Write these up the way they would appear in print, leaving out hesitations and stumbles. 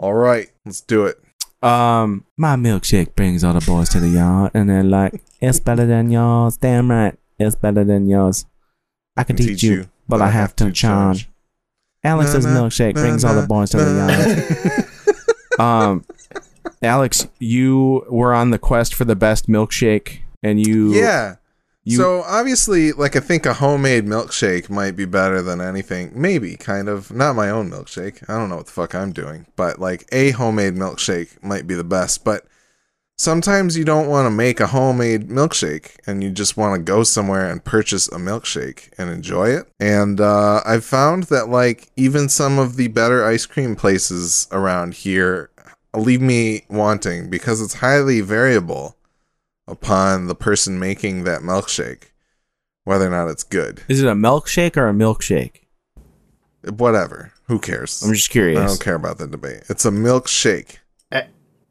All right, let's do it. My milkshake brings all the boys to the yard, and they're like, it's better than yours. Damn right, it's better than yours. I can teach you, but I have to charge. Alex's milkshake brings all the boys to the yard. Alex, you were on the quest for the best milkshake, and you... Yeah. So obviously, like, I think a homemade milkshake might be better than anything. Maybe, kind of. Not my own milkshake. I don't know what the fuck I'm doing. But, like, a homemade milkshake might be the best. But sometimes you don't want to make a homemade milkshake, and you just want to go somewhere and purchase a milkshake and enjoy it. And I've found that, like, even some of the better ice cream places around here leave me wanting because it's highly variable upon the person making that milkshake, whether or not it's good. Is it a milkshake or a milkshake? Whatever. Who cares? I'm just curious. I don't care about the debate. It's a milkshake.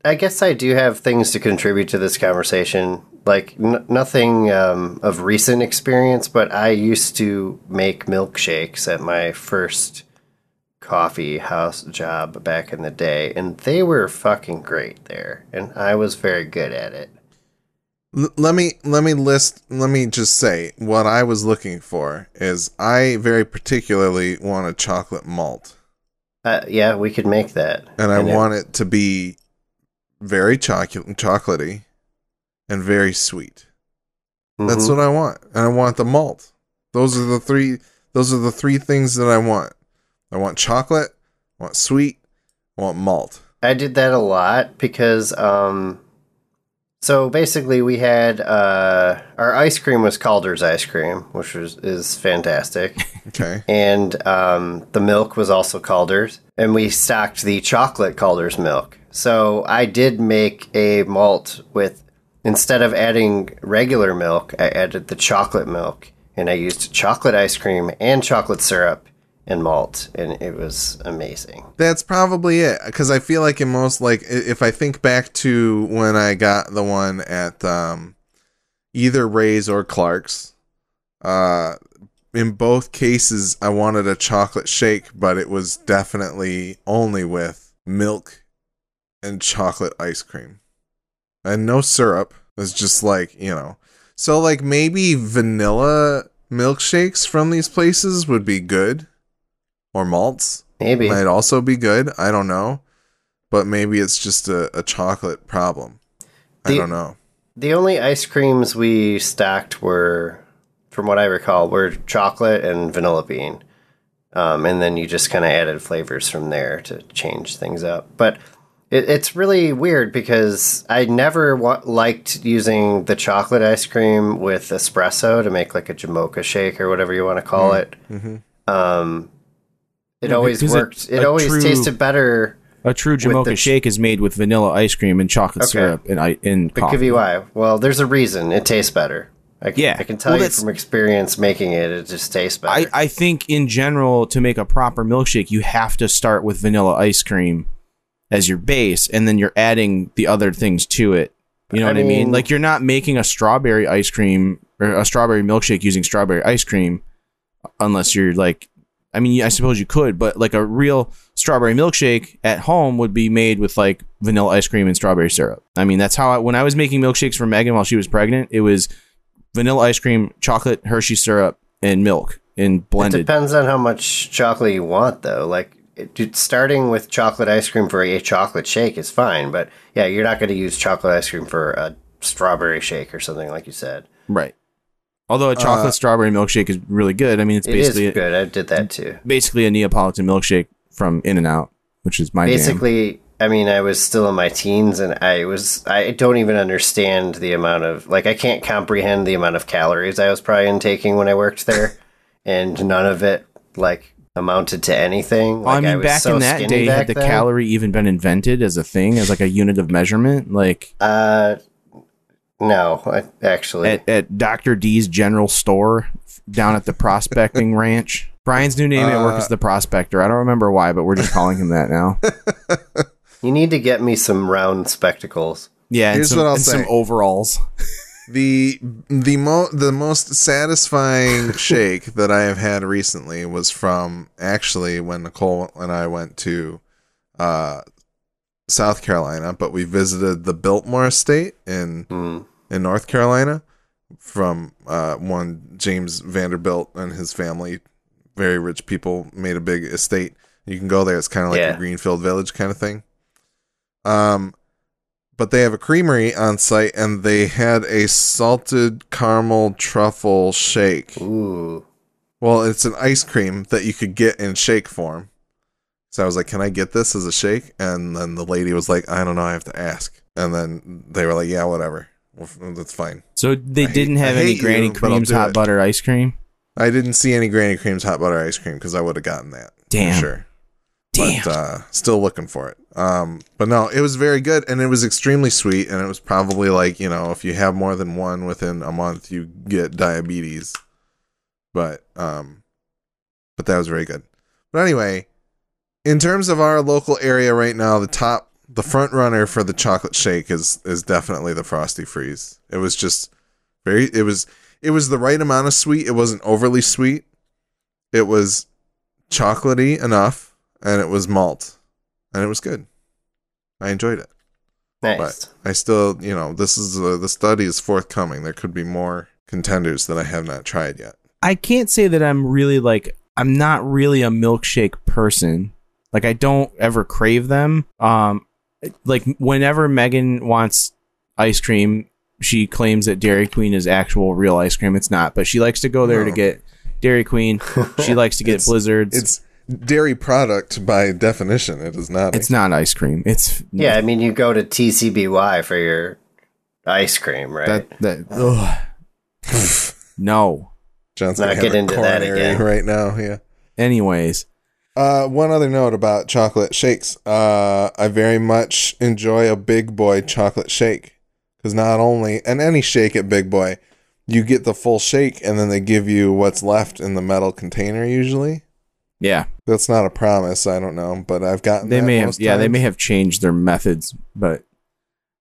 I guess I do have things to contribute to this conversation. Like, nothing of recent experience, but I used to make milkshakes at my first coffee house job back in the day, and they were fucking great there, and I was very good at it. Let me just say what I was looking for is I very particularly want a chocolate malt. Yeah, we could make that. And I want it to be very chocolatey and very sweet. Mm-hmm. That's what I want. And I want the malt. Those are the three things that I want. I want chocolate, I want sweet, I want malt. I did that a lot because so basically we had, our ice cream was Calder's ice cream, which is fantastic. Okay. And the milk was also Calder's, and we stocked the chocolate Calder's milk. So I did make a malt with, instead of adding regular milk, I added the chocolate milk, and I used chocolate ice cream and chocolate syrup and malt, and it was amazing. That's probably it, because I feel like in most, like, if I think back to when I got the one at either Ray's or Clark's, in both cases I wanted a chocolate shake, but it was definitely only with milk and chocolate ice cream and no syrup. It's just like, you know, so like maybe vanilla milkshakes from these places would be good. Or malts. Maybe. Might also be good. I don't know. But maybe it's just a chocolate problem. I don't know. The only ice creams we stocked were, from what I recall, were chocolate and vanilla bean. And then you just kind of added flavors from there to change things up. But it's really weird because I never liked using the chocolate ice cream with espresso to make like a Jamocha shake or whatever you want to call it. Mm-hmm. It always worked. It always tasted better. A true Jamocha shake is made with vanilla ice cream and chocolate syrup and coffee. But TCBY, well, there's a reason. It tastes better. I can tell you from experience making it, it just tastes better. I think in general, to make a proper milkshake, you have to start with vanilla ice cream as your base, and then you're adding the other things to it. You know what I mean? Like, you're not making a strawberry ice cream or a strawberry milkshake using strawberry ice cream unless you're like... I mean, I suppose you could, but like a real strawberry milkshake at home would be made with like vanilla ice cream and strawberry syrup. I mean, that's how when I was making milkshakes for Megan while she was pregnant, it was vanilla ice cream, chocolate, Hershey syrup, and milk and blended. It depends on how much chocolate you want, though. Like, starting with chocolate ice cream for a chocolate shake is fine, but yeah, you're not going to use chocolate ice cream for a strawberry shake or something like you said. Right. Although a chocolate strawberry milkshake is really good. I mean, it's basically... It is good. I did that too. Basically a Neapolitan milkshake from In-N-Out, which is my basically, jam. I mean, I was still in my teens, and I don't even understand the amount of... Like, I can't comprehend the amount of calories I was probably intaking when I worked there. And none of it, like, amounted to anything. Like, I mean, back in that day, had the calorie even been invented as a thing, as, like, a unit of measurement? Like... No, actually. At Dr. D's General Store down at the Prospecting Ranch. Brian's new name at work is the Prospector. I don't remember why, but we're just calling him that now. You need to get me some round spectacles. Yeah, and some overalls. The most satisfying shake that I have had recently was from, actually, when Nicole and I went to South Carolina, but we visited the Biltmore Estate in North Carolina from one James Vanderbilt and his family. Very rich people made a big estate. You can go there. It's kind of like a Greenfield Village kind of thing. But they have a creamery on site, and they had a salted caramel truffle shake. Ooh. Well, it's an ice cream that you could get in shake form. So I was like, can I get this as a shake? And then the lady was like, I don't know. I have to ask. And then they were like, yeah, whatever. Well, that's fine. So they didn't have any Granny Cream's hot butter ice cream? I didn't see any Granny Cream's hot butter ice cream because I would have gotten that. Damn. For sure. Damn. But still looking for it. But no, it was very good, and it was extremely sweet, and it was probably like, you know, if you have more than one within a month, you get diabetes. But that was very good. But anyway, in terms of our local area right now, the front runner for the chocolate shake is definitely the Frosty Freeze. It was just it was the right amount of sweet. It wasn't overly sweet. It was chocolatey enough, and it was malt, and it was good. I enjoyed it. Nice. But I still, you know, this is the study is forthcoming. There could be more contenders that I have not tried yet. I can't say that I'm not really a milkshake person. Like, I don't ever crave them. Like, whenever Megan wants ice cream, she claims that Dairy Queen is actual real ice cream. It's not, but she likes to go there to get Dairy Queen. She likes to get Blizzards. It's dairy product by definition. It is not. It's not ice cream. It's yeah. I mean, you go to TCBY for your ice cream, right? No. John's not getting into that again right now. Yeah. Anyways. One other note about chocolate shakes. I very much enjoy a Big Boy chocolate shake because not only, and any shake at Big Boy, you get the full shake and then they give you what's left in the metal container usually. Yeah. That's not a promise. I don't know, but I've gotten they may have changed their methods, but.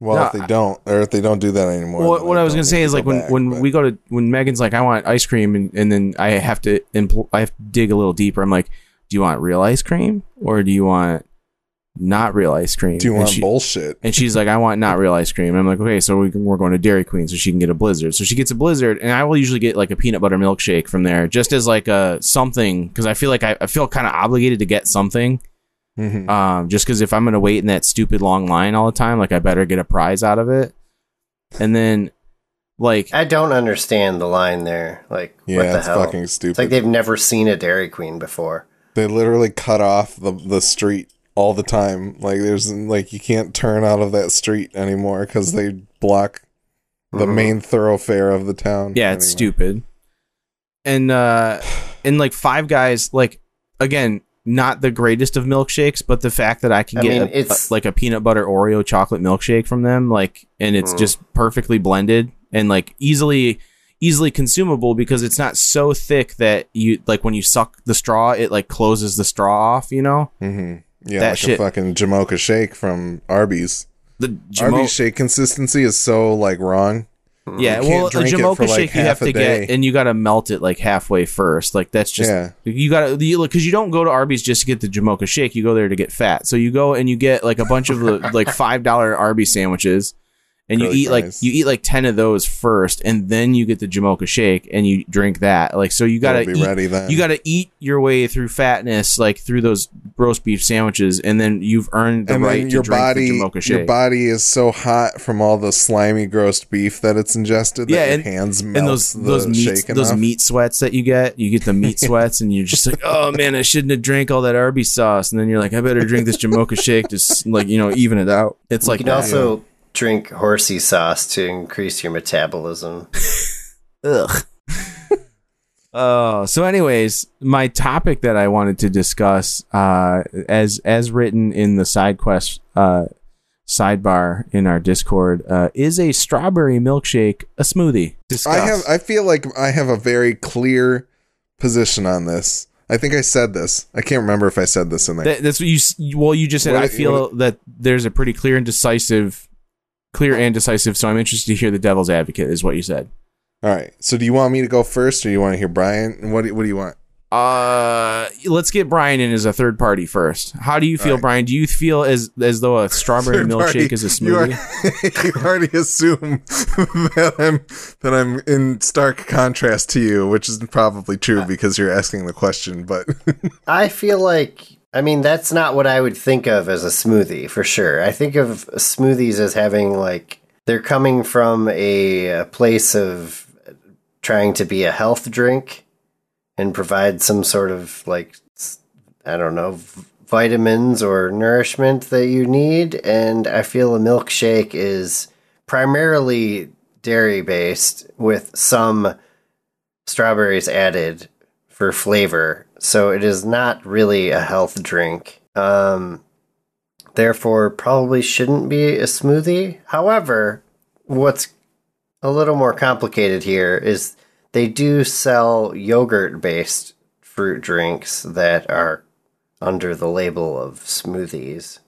Well, no, if they don't do that anymore. Well, what I was going to say is, like, when Megan's like, I want ice cream, and then I have to dig a little deeper. I'm like, do you want real ice cream or do you want not real ice cream? Do you want bullshit? And she's like, I want not real ice cream. And I'm like, okay, so we're going to Dairy Queen so she can get a Blizzard. So she gets a Blizzard, and I will usually get like a peanut butter milkshake from there just as like a something because I feel like I feel kind of obligated to get something. Mm-hmm. Just because if I'm going to wait in that stupid long line all the time, like I better get a prize out of it. And then like, I don't understand the line there. Like, yeah, what the hell? Fucking stupid. It's like they've never seen a Dairy Queen before. They literally cut off the street all the time. Like, there's like you can't turn out of that street anymore because they block the main thoroughfare of the town. Yeah, it's stupid. And like Five Guys, like again, not the greatest of milkshakes, but the fact that I can like a peanut butter Oreo chocolate milkshake from them, like, and it's just perfectly blended and like easily consumable because it's not so thick that you like when you suck the straw it like closes the straw off, you know. Yeah, that like shit. A fucking Jamocha shake from Arby's. The Arby's shake consistency is so like wrong. Yeah, well, a Jamocha shake you have to get, and you got to melt it like halfway first. Like that's just you got to because you don't go to Arby's just to get the Jamocha shake. You go there to get fat. So you go and you get like a bunch of like $5 Arby's sandwiches. And really you eat like 10 of those first, and then you get the Jamocha shake and you drink that. Like so, you gotta eat your way through fatness, like through those roast beef sandwiches, and then you've earned the right to drink the Jamocha shake. Your body is so hot from all the slimy, gross beef that it's ingested. Yeah, that your hands melt and those meat sweats that you get the meat sweats, and you're just like, oh man, I shouldn't have drank all that Arby's sauce, and then you're like, I better drink this Jamocha shake to like you know even it out. It's you like can also. Drink horsey sauce to increase your metabolism. Ugh. So anyways, my topic that I wanted to discuss as written in the side quest sidebar in our Discord is a strawberry milkshake a smoothie. Discuss. I feel like I have a very clear position on this. I think I said this. I can't remember if I said this in there. That's what you just said. I feel that there's a pretty clear and decisive, so I'm interested to hear the devil's advocate is what you said. All right, so do you want me to go first or do you want to hear Brian? What do you want? Let's get Brian in as a third party first. How do you feel, right, Brian? Do you feel as though a strawberry third milkshake party, is a smoothie? You already assume that I'm in stark contrast to you, which is probably true because you're asking the question. But I feel like, I mean, that's not what I would think of as a smoothie for sure. I think of smoothies as having like they're coming from a place of trying to be a health drink and provide some sort of, like, I don't know, vitamins or nourishment that you need. And I feel a milkshake is primarily dairy-based with some strawberries added for flavor. So it is not really a health drink. Therefore, probably shouldn't be a smoothie. However, what's a little more complicated here is they do sell yogurt-based fruit drinks that are under the label of smoothies.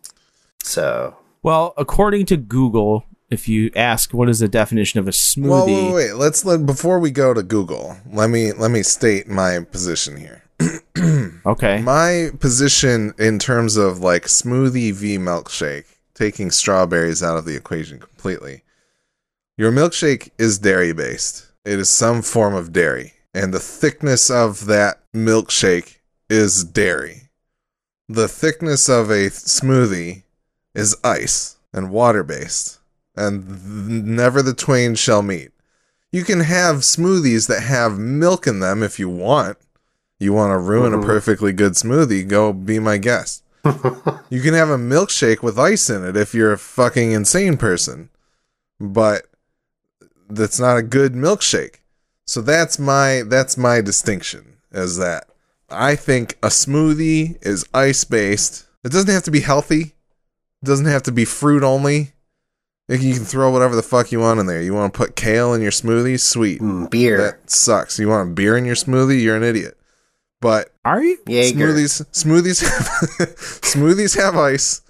So, well, according to Google, if you ask what is the definition of a smoothie, wait. Before we go to Google, let me state my position here. Okay. My position in terms of like smoothie v milkshake, taking strawberries out of the equation completely. Your milkshake is dairy-based. It is some form of dairy, and the thickness of that milkshake is dairy. The thickness of a smoothie is ice and water-based, and never the twain shall meet. You can have smoothies that have milk in them if you want. You want to ruin a perfectly good smoothie, go be my guest. You can have a milkshake with ice in it if you're a fucking insane person, but that's not a good milkshake. So that's my distinction as that. I think a smoothie is ice-based. It doesn't have to be healthy. It doesn't have to be fruit only. You can throw whatever the fuck you want in there. You want to put kale in your smoothie? Sweet. Beer. That sucks. You want beer in your smoothie? You're an idiot. But are you? Smoothies have ice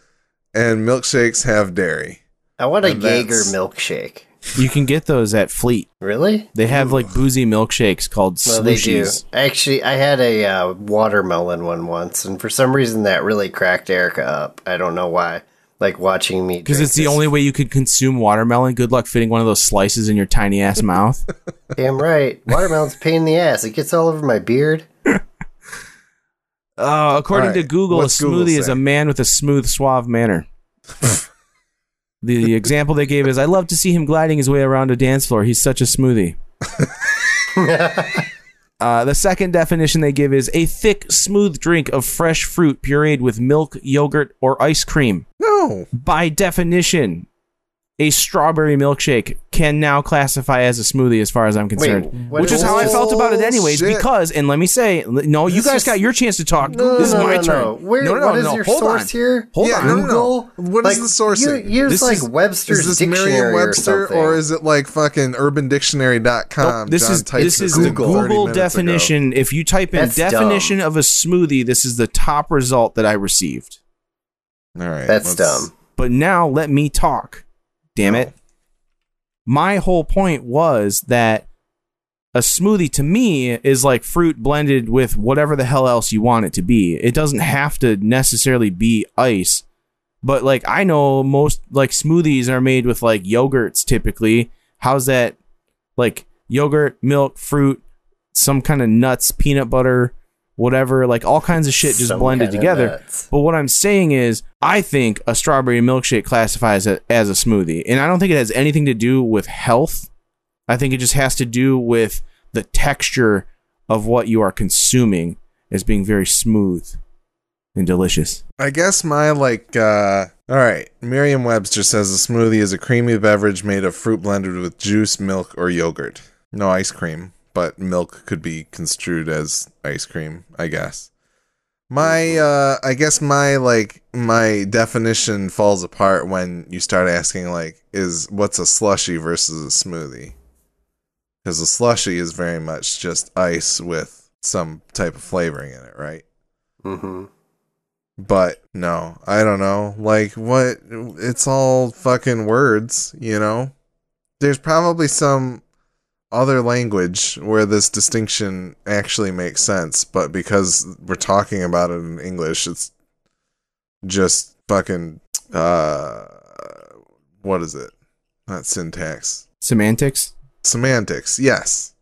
and milkshakes have dairy. I want a Jaeger milkshake. You can get those at Fleet. Really? They have like boozy milkshakes called slushies. They do. Actually, I had a watermelon one once, and for some reason that really cracked Erica up. I don't know why. Like watching me. Because it's the only way you could consume watermelon. Good luck fitting one of those slices in your tiny ass mouth. Damn right. Watermelon's a pain in the ass. It gets all over my beard. According to Google, what's a smoothie is a man with a smooth, suave manner. The example they gave is, I love to see him gliding his way around a dance floor. He's such a smoothie. The second definition they give is a thick, smooth drink of fresh fruit pureed with milk, yogurt, or ice cream. No. By definition, a strawberry milkshake can now classify as a smoothie as far as I'm concerned. Wait, which is how I felt about it anyways, because, and let me say, no, you guys got your chance to talk. This is my turn. What is your source here? Hold on. Google? What is the source? Use like Webster's Dictionary. Is this Merriam-Webster or is it like fucking urbandictionary.com? Nope, this is the Google definition. If you type in definition of a smoothie, this is the top result that I received. All right. That's dumb. But now let me talk. Damn it. My whole point was that a smoothie to me is like fruit blended with whatever the hell else you want it to be. It doesn't have to necessarily be ice, but like I know most like smoothies are made with like yogurts typically. How's that? Like yogurt, milk, fruit, some kind of nuts, peanut butter, whatever, like all kinds of shit just blended together. Nuts. But what I'm saying is, I think a strawberry milkshake classifies it as a smoothie. And I don't think it has anything to do with health. I think it just has to do with the texture of what you are consuming as being very smooth and delicious. I guess my all right, Merriam-Webster says a smoothie is a creamy beverage made of fruit blended with juice, milk, or yogurt. No ice cream. But milk could be construed as ice cream, I guess. My definition falls apart when you start asking, like, what's a slushie versus a smoothie? Because a slushie is very much just ice with some type of flavoring in it, right? Mm-hmm. But, no, I don't know. Like, what? It's all fucking words, you know? There's probably some other language where this distinction actually makes sense, but because we're talking about it in English, it's just fucking, what is it? Not syntax. Semantics? Semantics, yes.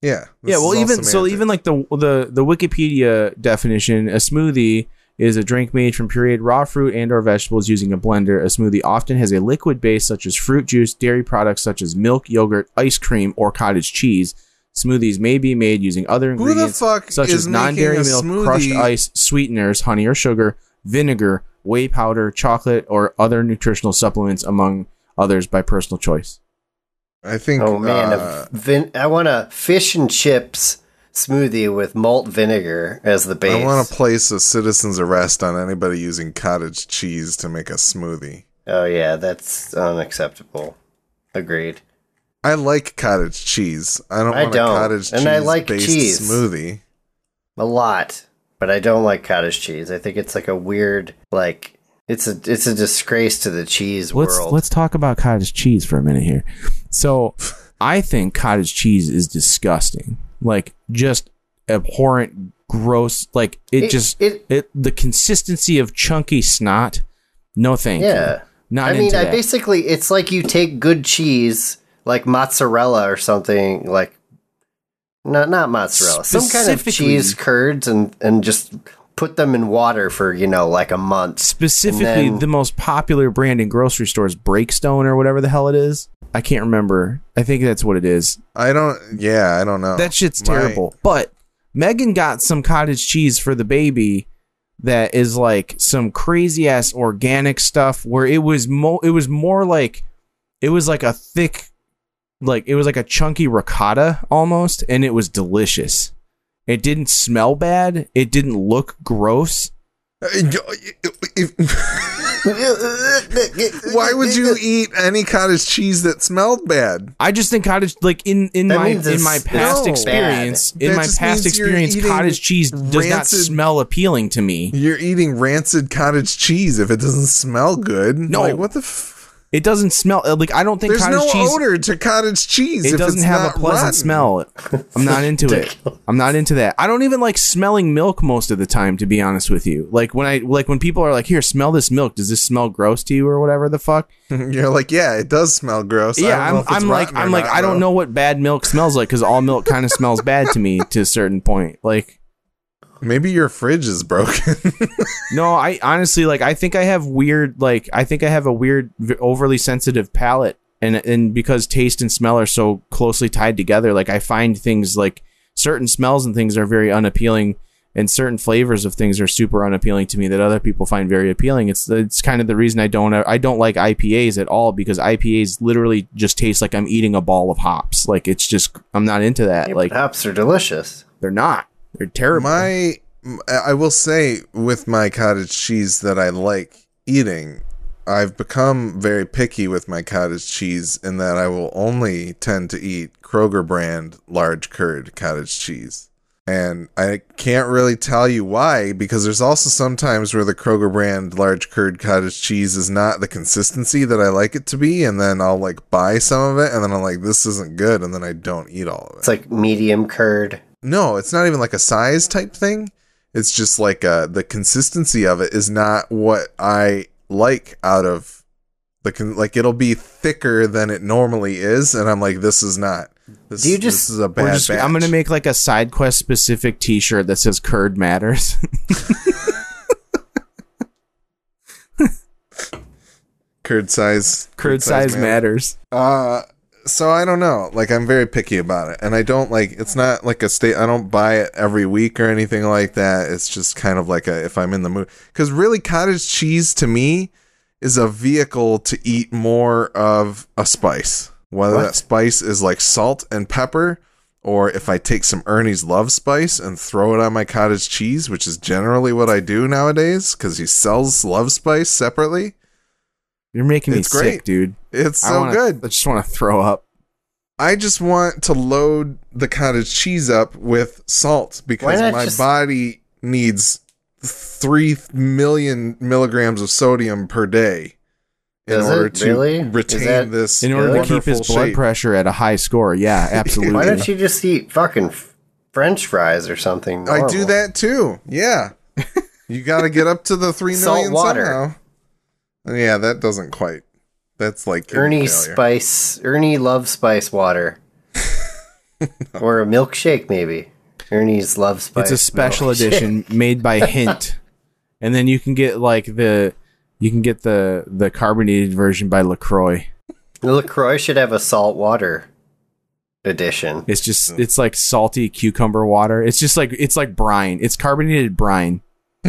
Yeah. Yeah, well, even semantics. So even like the Wikipedia definition, a smoothie is a drink made from pureed raw fruit and or vegetables using a blender. A smoothie often has a liquid base such as fruit juice, dairy products such as milk, yogurt, ice cream, or cottage cheese. Smoothies may be made using other ingredients such as non-dairy milk, crushed ice, sweeteners, honey or sugar, vinegar, whey powder, chocolate, or other nutritional supplements, among others, by personal choice. I think. Oh man, I want a fish and chips smoothie with malt vinegar as the base. I want to place a citizen's arrest on anybody using cottage cheese to make a smoothie. Oh yeah, that's unacceptable. Agreed. I like cottage cheese. I don't want a cottage cheese and I like based cheese. Smoothie. A lot, but I don't like cottage cheese. I think it's like a weird like. It's a disgrace to the cheese world. Let's talk about cottage cheese for a minute here. So, I think cottage cheese is disgusting. Like, just abhorrent, gross. Like, the consistency of chunky snot. No thank you. Not into that. Basically, it's like you take good cheese, like mozzarella or something, like, not mozzarella, some kind of cheese curds and just... put them in water for, like a month. Specifically, the most popular brand in grocery stores, Breakstone or whatever the hell it is. I can't remember. I think that's what it is. I don't know. That shit's terrible. But Megan got some cottage cheese for the baby that is like some crazy ass organic stuff where it was like a chunky ricotta almost, and it was delicious. It didn't smell bad. It didn't look gross. Why would you eat any cottage cheese that smelled bad? I just think cottage, like in my past experience, cottage cheese does not smell appealing to me. You're eating rancid cottage cheese if it doesn't smell good. No, like, what the. It doesn't smell like I don't think there's cottage cheese. There's no odor to cottage cheese. It doesn't have a pleasant smell. I'm not into it. I'm not into that. I don't even like smelling milk most of the time, to be honest with you. Like when people are like, "Here, smell this milk. Does this smell gross to you or whatever the fuck?" You're like, "Yeah, it does smell gross." Yeah, I'm like, I don't know what bad milk smells like because all milk kind of smells bad to me to a certain point. Like. Maybe your fridge is broken. No, I honestly, like, I think I have a weird, overly sensitive palate. And because taste and smell are so closely tied together, like, I find things, like, certain smells and things are very unappealing, and certain flavors of things are super unappealing to me that other people find very appealing. It's kind of the reason I don't like IPAs at all, because IPAs literally just taste like I'm eating a ball of hops. Like, it's just, I'm not into that. Yeah, like, hops are delicious. They're not. They're terrible. I will say, with my cottage cheese that I like eating, I've become very picky with my cottage cheese in that I will only tend to eat Kroger brand large curd cottage cheese. And I can't really tell you why, because there's also sometimes where the Kroger brand large curd cottage cheese is not the consistency that I like it to be, and then I'll like buy some of it, and then I'm like, this isn't good, and then I don't eat all of it. It's like medium curd. No, it's not even like a size type thing. It's just like the consistency of it is not what I like out of the like. It'll be thicker than it normally is, and I'm like, this is not. This is a bad batch. I'm gonna make like a side quest specific T-shirt that says "Curd Matters." Curd size matters. So I don't know. Like, I'm very picky about it. And I don't like, it's not like a state, I don't buy it every week or anything like that. It's just kind of like if I'm in the mood. Because really, cottage cheese to me is a vehicle to eat more of a spice. Whether that spice is like salt and pepper, or if I take some Ernie's Love Spice and throw it on my cottage cheese, which is generally what I do nowadays because he sells Love Spice separately. You're making me sick, dude. It's so good. I just want to throw up. I just want to load the cottage cheese up with salt because my body needs 3 million milligrams of sodium per day in order to keep his blood pressure at a high score. Yeah, absolutely. Why don't you just eat fucking French fries or something normal? I do that too. Yeah. You got to get up to the 3 million somehow. Yeah, that doesn't quite. That's like Ernie's Love Spice water. No. Or a milkshake, maybe. Ernie's Love Spice. It's a special edition made by Hint. And then you can get like the carbonated version by LaCroix. LaCroix should have a salt water edition. It's like salty cucumber water. It's like brine. It's carbonated brine.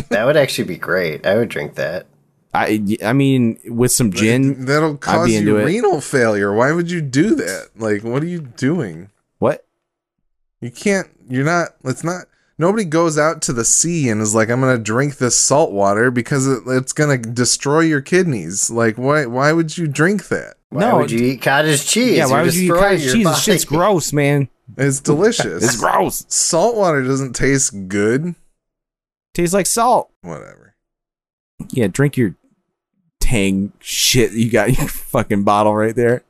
That would actually be great. I would drink that. I mean, with some gin, that'll cause you renal failure. Why would you do that? Like, what are you doing? What? You can't. You're not. It's not. Nobody goes out to the sea and is like, I'm going to drink this salt water because it's going to destroy your kidneys. Like, why would you drink that? Why would you eat cottage cheese? Yeah, why would you eat cottage cheese? This shit's gross, man. It's delicious. It's gross. Salt water doesn't taste good. Tastes like salt. Whatever. Yeah, drink your Tang shit. You got your fucking bottle right there.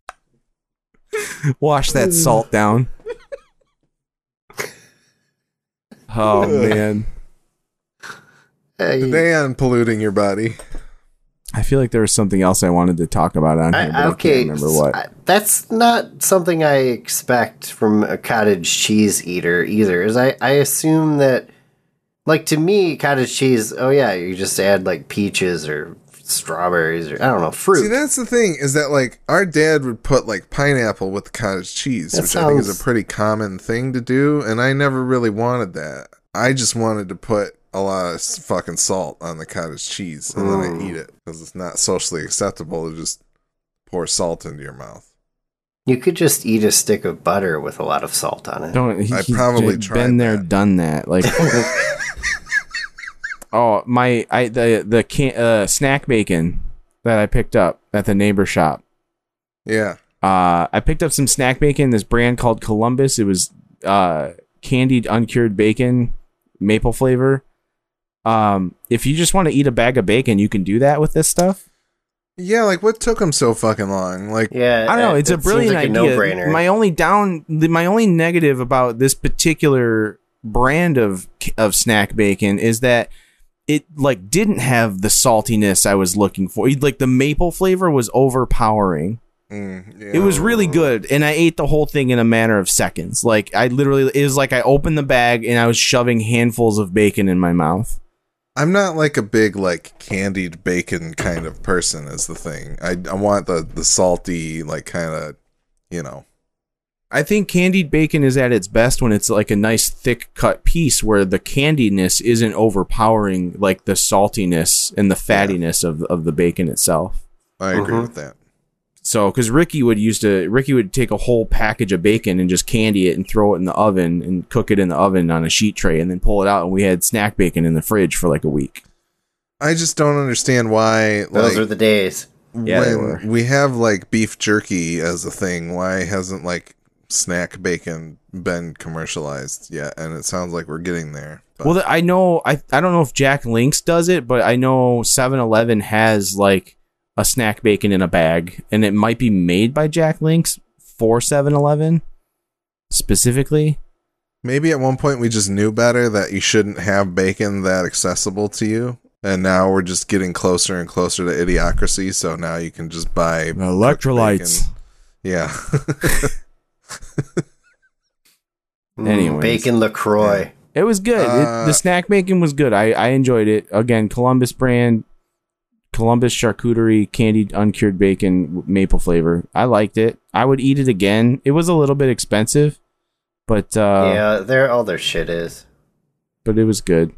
Wash that salt down. Oh, man. Today I'm polluting your body. I feel like there was something else I wanted to talk about on here, but I can't remember what. That's not something I expect from a cottage cheese eater either. I assume that, like, to me, cottage cheese, you just add, like, peaches or strawberries or, I don't know, fruit. See, that's the thing, is that, like, our dad would put, like, pineapple with cottage cheese, I think is a pretty common thing to do, and I never really wanted that. I just wanted to put a lot of fucking salt on the cottage cheese, and then I eat it, because it's not socially acceptable to just pour salt into your mouth. You could just eat a stick of butter with a lot of salt on it. I've probably tried that. Like... Oh, the snack bacon that I picked up at the neighbor shop. Yeah. I picked up some snack bacon, this brand called Columbus. It was candied uncured bacon, maple flavor. If you just want to eat a bag of bacon, you can do that with this stuff. Yeah, like what took them so fucking long? Like, yeah, I don't know, it's a brilliant idea. No-brainer. My only negative about this particular brand of snack bacon is that it like didn't have the saltiness I was looking for. Like the maple flavor was overpowering. It was really good, and I ate the whole thing in a matter of seconds. Like it was like I opened the bag and I was shoving handfuls of bacon in my mouth. I'm not like a big like candied bacon kind of person is the thing. I want the salty like kind of, you know. I think candied bacon is at its best when it's like a nice thick cut piece where the candiness isn't overpowering like the saltiness and the fattiness of the bacon itself. I agree with that. So, because Ricky would take a whole package of bacon and just candy it and throw it in the oven and cook it in the oven on a sheet tray and then pull it out, and we had snack bacon in the fridge for like a week. I just don't understand why. Those are the days. When we have like beef jerky as a thing, why hasn't like snack bacon been commercialized yet? And it sounds like we're getting there, but. Well, I know I don't know if Jack Link's does it, but I know 7-Eleven has like a snack bacon in a bag, and it might be made by Jack Link's for 7-Eleven specifically. Maybe at one point we just knew better that you shouldn't have bacon that accessible to you, and now we're just getting closer and closer to idiocracy, so now you can just buy electrolytes. Yeah. Anyways. Bacon LaCroix. Yeah. It was good. The snack bacon was good. I enjoyed it. Again, Columbus brand, Columbus charcuterie, candied uncured bacon, maple flavor. I liked it. I would eat it again. It was a little bit expensive, but yeah, all their shit is. But it was good.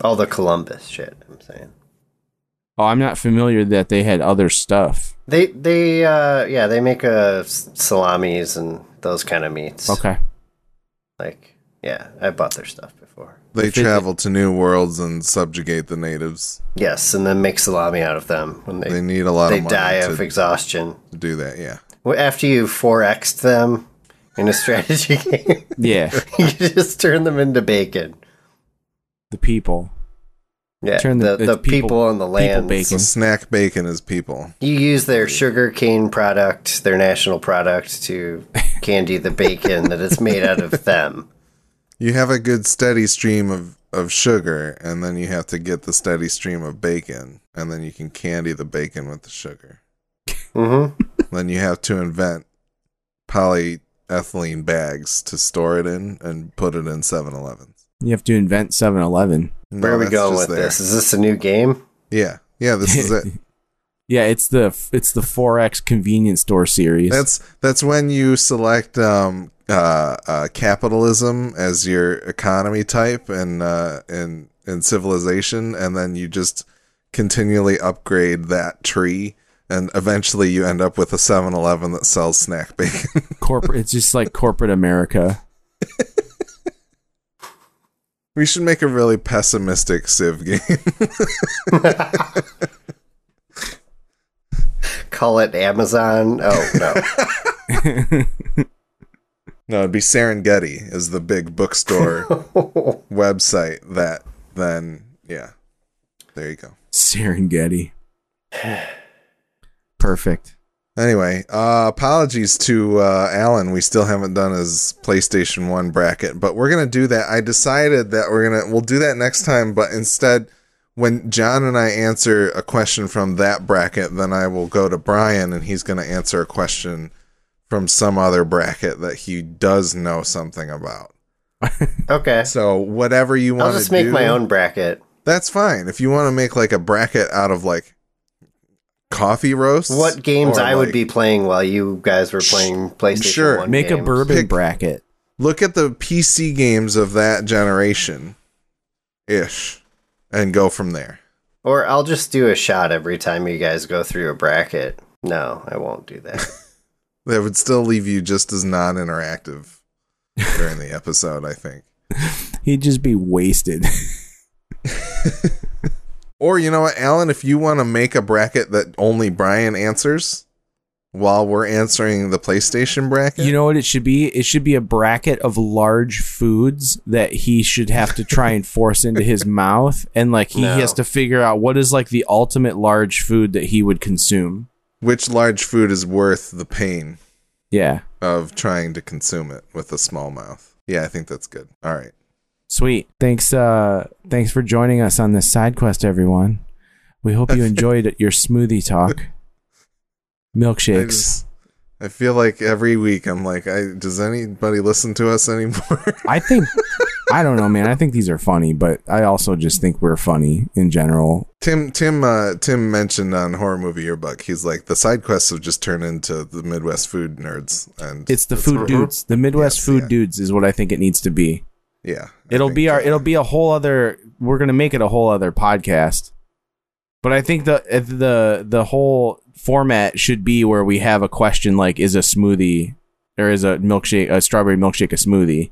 All the Columbus shit, I'm saying. Oh, I'm not familiar that they had other stuff. They make salamis and those kind of meats. Okay. Like, yeah, I bought their stuff before. They travel to new worlds and subjugate the natives. Yes, and then make salami out of them when they need a lot of money. They die of exhaustion. To do that, yeah. Well, after you 4x'd them in a strategy game. Yeah. You just turn them into bacon. The people. Yeah, the people on the land. So snack bacon is people. You use their sugar cane product, their national product, to candy the bacon that is made out of them. You have a good steady stream of sugar, and then you have to get the steady stream of bacon, and then you can candy the bacon with the sugar. Mm-hmm. Then you have to invent polyethylene bags to store it in and put it in 7-Elevens. You have to invent 7-Eleven. Where are we going with this? Is this a new game? Yeah. Yeah, this is it. Yeah, it's the 4X convenience store series. That's when you select capitalism as your economy type and civilization, and then you just continually upgrade that tree. And eventually you end up with a 7-Eleven that sells snack bacon. It's just like corporate America. We should make a really pessimistic Civ game. Call it Amazon. Oh, no. No, it'd be Serengeti is the big bookstore website that then, yeah. There you go. Serengeti. Perfect. Anyway, apologies to Alan. We still haven't done his PlayStation 1 bracket, but we're gonna do that. I decided that we'll do that next time. But instead, when John and I answer a question from that bracket, then I will go to Brian, and he's gonna answer a question from some other bracket that he does know something about. Okay. So whatever you want to do, I'll just make my own bracket. That's fine. If you want to make like a bracket out of like coffee roasts, what games I would be playing while you guys were playing PlayStation 1 make games. A bourbon bracket. Look at the PC games of that generation ish and go from there. Or I'll just do a shot every time you guys go through a bracket. No, I won't do that. That would still leave you just as non-interactive during the episode, I think. He'd just be wasted. Or, you know what, Alan, if you want to make a bracket that only Brian answers while we're answering the PlayStation bracket. You know what it should be? It should be a bracket of large foods that he should have to try and force into his mouth. And like he has to figure out what is like the ultimate large food that he would consume. Which large food is worth the pain of trying to consume it with a small mouth. Yeah, I think that's good. All right. Sweet. Thanks for joining us on this side quest, everyone. We hope you enjoyed your smoothie talk. Milkshakes. I feel like every week I'm like, does anybody listen to us anymore? I don't know, man. I think these are funny, but I also just think we're funny in general. Tim mentioned on Horror Movie Yearbook, he's like, the side quests have just turned into the Midwest food nerds. And it's the food dudes. The Midwest food dudes is what I think it needs to be. Yeah. It'll be a whole other, we're going to make it a whole other podcast. But I think the whole format should be where we have a question like, is a smoothie or is a milkshake, a strawberry milkshake, a smoothie?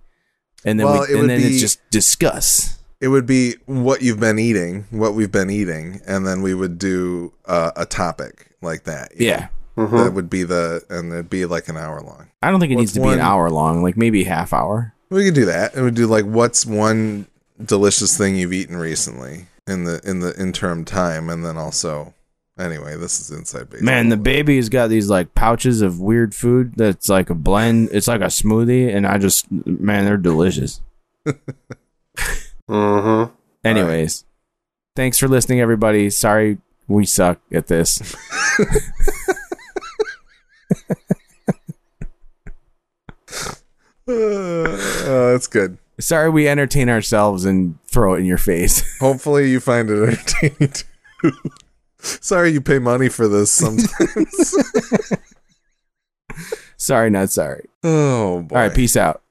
And then it's just discuss. It would be what we've been eating. And then we would do a topic like that. Yeah. Mm-hmm. That would be and it'd be like an hour long. I don't think it needs to be an hour long, like maybe half hour. We could do that. And we do like, what's one delicious thing you've eaten recently in the interim time, and then also, anyway, this is Inside Baseball. Man, the baby's got these like pouches of weird food that's like a blend. It's like a smoothie, and they're delicious. Mm-hmm. Anyways, thanks for listening, everybody. Sorry we suck at this. That's good. Sorry we entertain ourselves and throw it in your face. Hopefully you find it entertaining too. Sorry you pay money for this sometimes. Sorry, not sorry. Oh boy. All right, peace out.